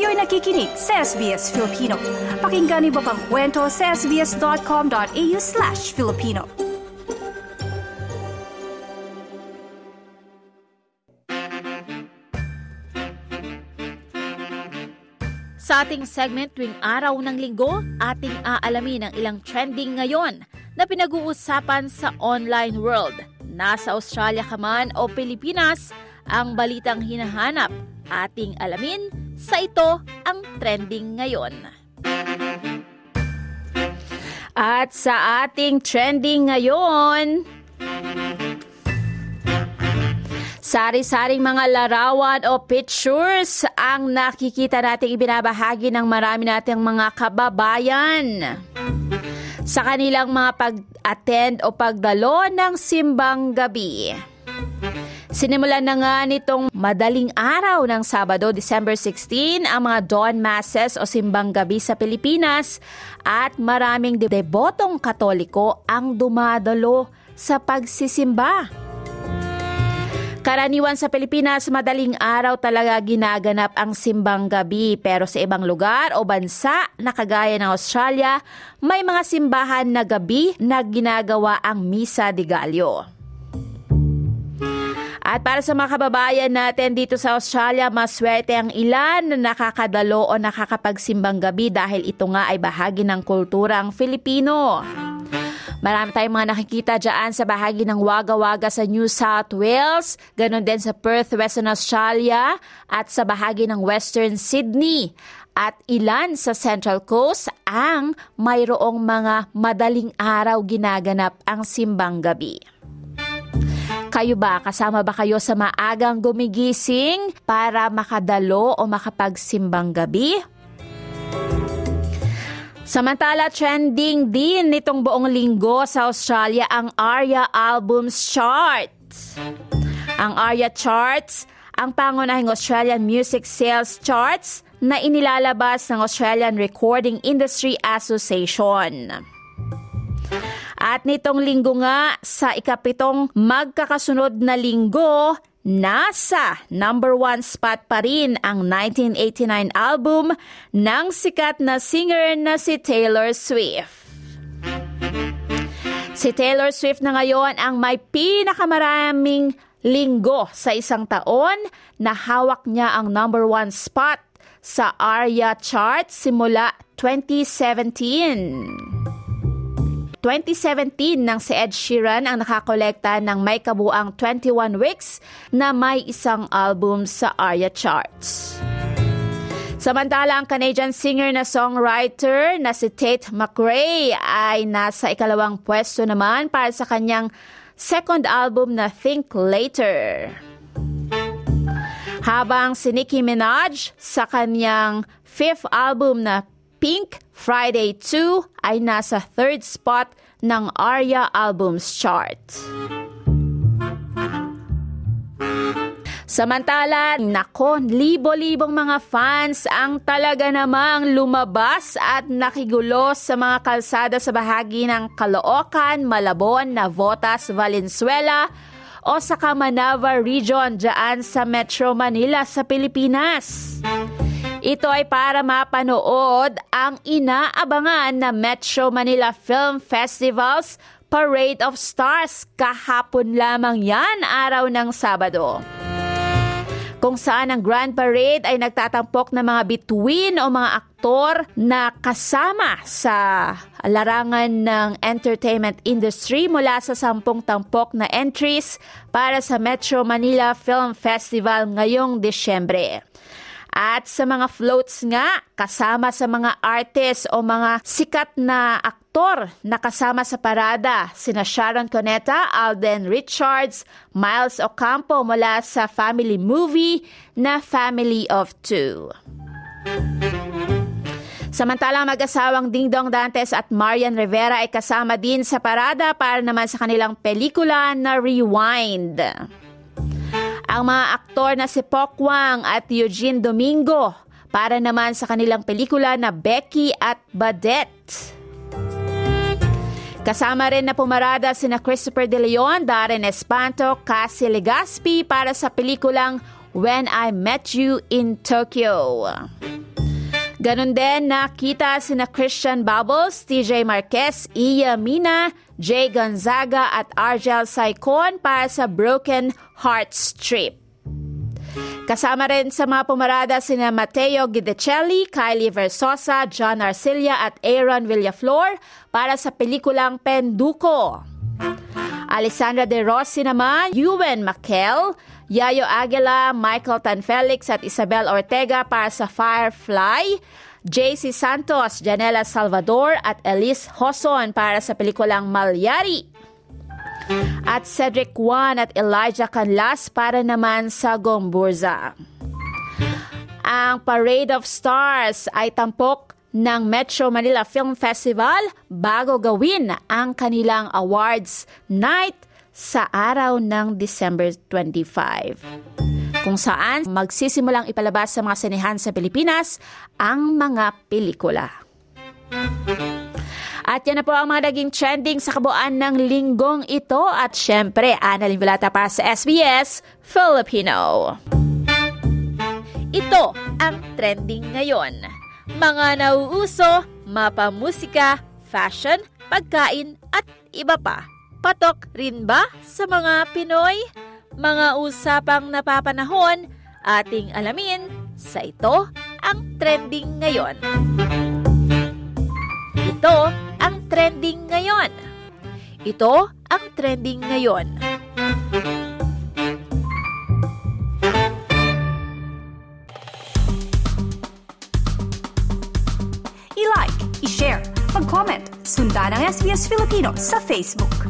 Kayo'y nakikinig sa SBS Filipino. Pakinggan niyo pa ang kwento sa sbs.com.au/Filipino. Sa ating segment tuwing araw ng linggo, ating aalamin ang ilang trending ngayon na pinag-uusapan sa online world. Nasa Australia ka man o Pilipinas, ang balitang hinahanap ating alamin sa ito ang trending ngayon. At sa ating trending ngayon, sari-saring mga larawan o pictures ang nakikita nating ibinabahagi ng marami nating mga kababayan sa kanilang mga pag-attend o pagdalo ng Simbang Gabi. Sinimulan na nga nitong madaling araw ng Sabado, December 16, ang mga dawn masses o simbang gabi sa Pilipinas at maraming debotong Katoliko ang dumadalo sa pagsisimba. Karaniwan sa Pilipinas, madaling araw talaga ginaganap ang simbang gabi, pero sa ibang lugar o bansa na kagaya ng Australia, may mga simbahan na gabi na ginagawa ang Misa de Gallo. At para sa mga kababayan natin dito sa Australia, maswerte ang ilan na nakakadalo o nakakapagsimbang gabi dahil ito nga ay bahagi ng kulturang Filipino. Marami tayong mga nakikita dyan sa bahagi ng Wagga-Wagga sa New South Wales, ganun din sa Perth, Western Australia at sa bahagi ng Western Sydney. At ilan sa Central Coast ang mayroong mga madaling araw ginaganap ang simbang gabi. Kayo ba? Kasama ba kayo sa maagang gumigising para makadalo o makapagsimbang gabi? Samantala, trending din nitong buong linggo sa Australia ang ARIA Albums Charts. Ang ARIA Charts, ang pangunahing Australian Music Sales Charts na inilalabas ng Australian Recording Industry Association. At nitong linggo nga, sa 7 magkakasunod na linggo, nasa number 1 spot pa rin ang 1989 album ng sikat na singer na si Taylor Swift. Si Taylor Swift na ngayon ang may pinakamaraming linggo sa isang taon na hawak niya ang number 1 spot sa ARIA chart simula 2017 nang si Ed Sheeran ang nakakolekta ng may kabuang 21 weeks na may isang album sa ARIA charts. Samantala, ang Canadian singer na songwriter na si Tate McRae ay nasa 2nd pwesto naman para sa kanyang 2nd album na Think Later. Habang si Nicki Minaj sa kanyang 5th album na Pink Friday 2 ay nasa 3rd spot ng ARIA Albums Chart. Samantala, nako, libo-libong mga fans ang talaga namang lumabas at nakigulo sa mga kalsada sa bahagi ng Caloocan, Malabon, Navotas, Valenzuela o sa Camanava Region dyan sa Metro Manila sa Pilipinas. Ito ay para mapanood ang inaabangan na Metro Manila Film Festival's Parade of Stars. Kahapon lamang yan, araw ng Sabado, kung saan ang Grand Parade ay nagtatampok ng mga bituin o mga aktor na kasama sa larangan ng entertainment industry mula sa 10 tampok na entries para sa Metro Manila Film Festival ngayong Disyembre. At sa mga floats nga, kasama sa mga artist o mga sikat na aktor na kasama sa parada, sina Sharon Cuneta, Alden Richards, Miles Ocampo mula sa family movie na Family of Two. Samantala, mag-asawang Dingdong Dantes at Marian Rivera ay kasama din sa parada para naman sa kanilang pelikula na Rewind. Ang mga aktor na si Pokwang at Eugene Domingo para naman sa kanilang pelikula na Becky at Badette. Kasama rin na pumarada sina Christopher De Leon, Darren Espanto, Cassie Legaspi para sa pelikulang When I Met You in Tokyo. Ganun din nakita sina Christian Bables, TJ Marquez, Iya Mina, Jay Gonzaga at Argel Saikon para sa Broken Hearts Trip. Kasama rin sa mga pumarada sina Mateo Gidecelli, Kylie Versosa, John Arcilla at Aaron Villaflor para sa pelikulang Penduko. Alessandra De Rossi naman, Ewan Makel, Yayo Aguila, Michael Tanfelix at Isabel Ortega para sa Firefly, JC Santos, Janela Salvador at Elise Hoson para sa pelikulang Malyari, at Cedric Juan at Elijah Canlas para naman sa Gomburza. Ang Parade of Stars ay tampok ng Metro Manila Film Festival bago gawin ang kanilang awards night sa araw ng December 25, kung saan magsisimulang ipalabas sa mga sinehan sa Pilipinas ang mga pelikula. At yan na po ang mga naging trending sa kabuuan ng linggong ito, at syempre Ana Limbelata para sa SBS Filipino. Ito ang trending ngayon. Mga nauuso, mapamusika, fashion, pagkain at iba pa. Patok rin ba sa mga Pinoy? Mga usapang napapanahon, ating alamin sa ito ang trending ngayon. Ito ang trending ngayon. Ito ang trending ngayon. I-like, i-share, mag-comment. Sundan ang SBS Filipino sa Facebook.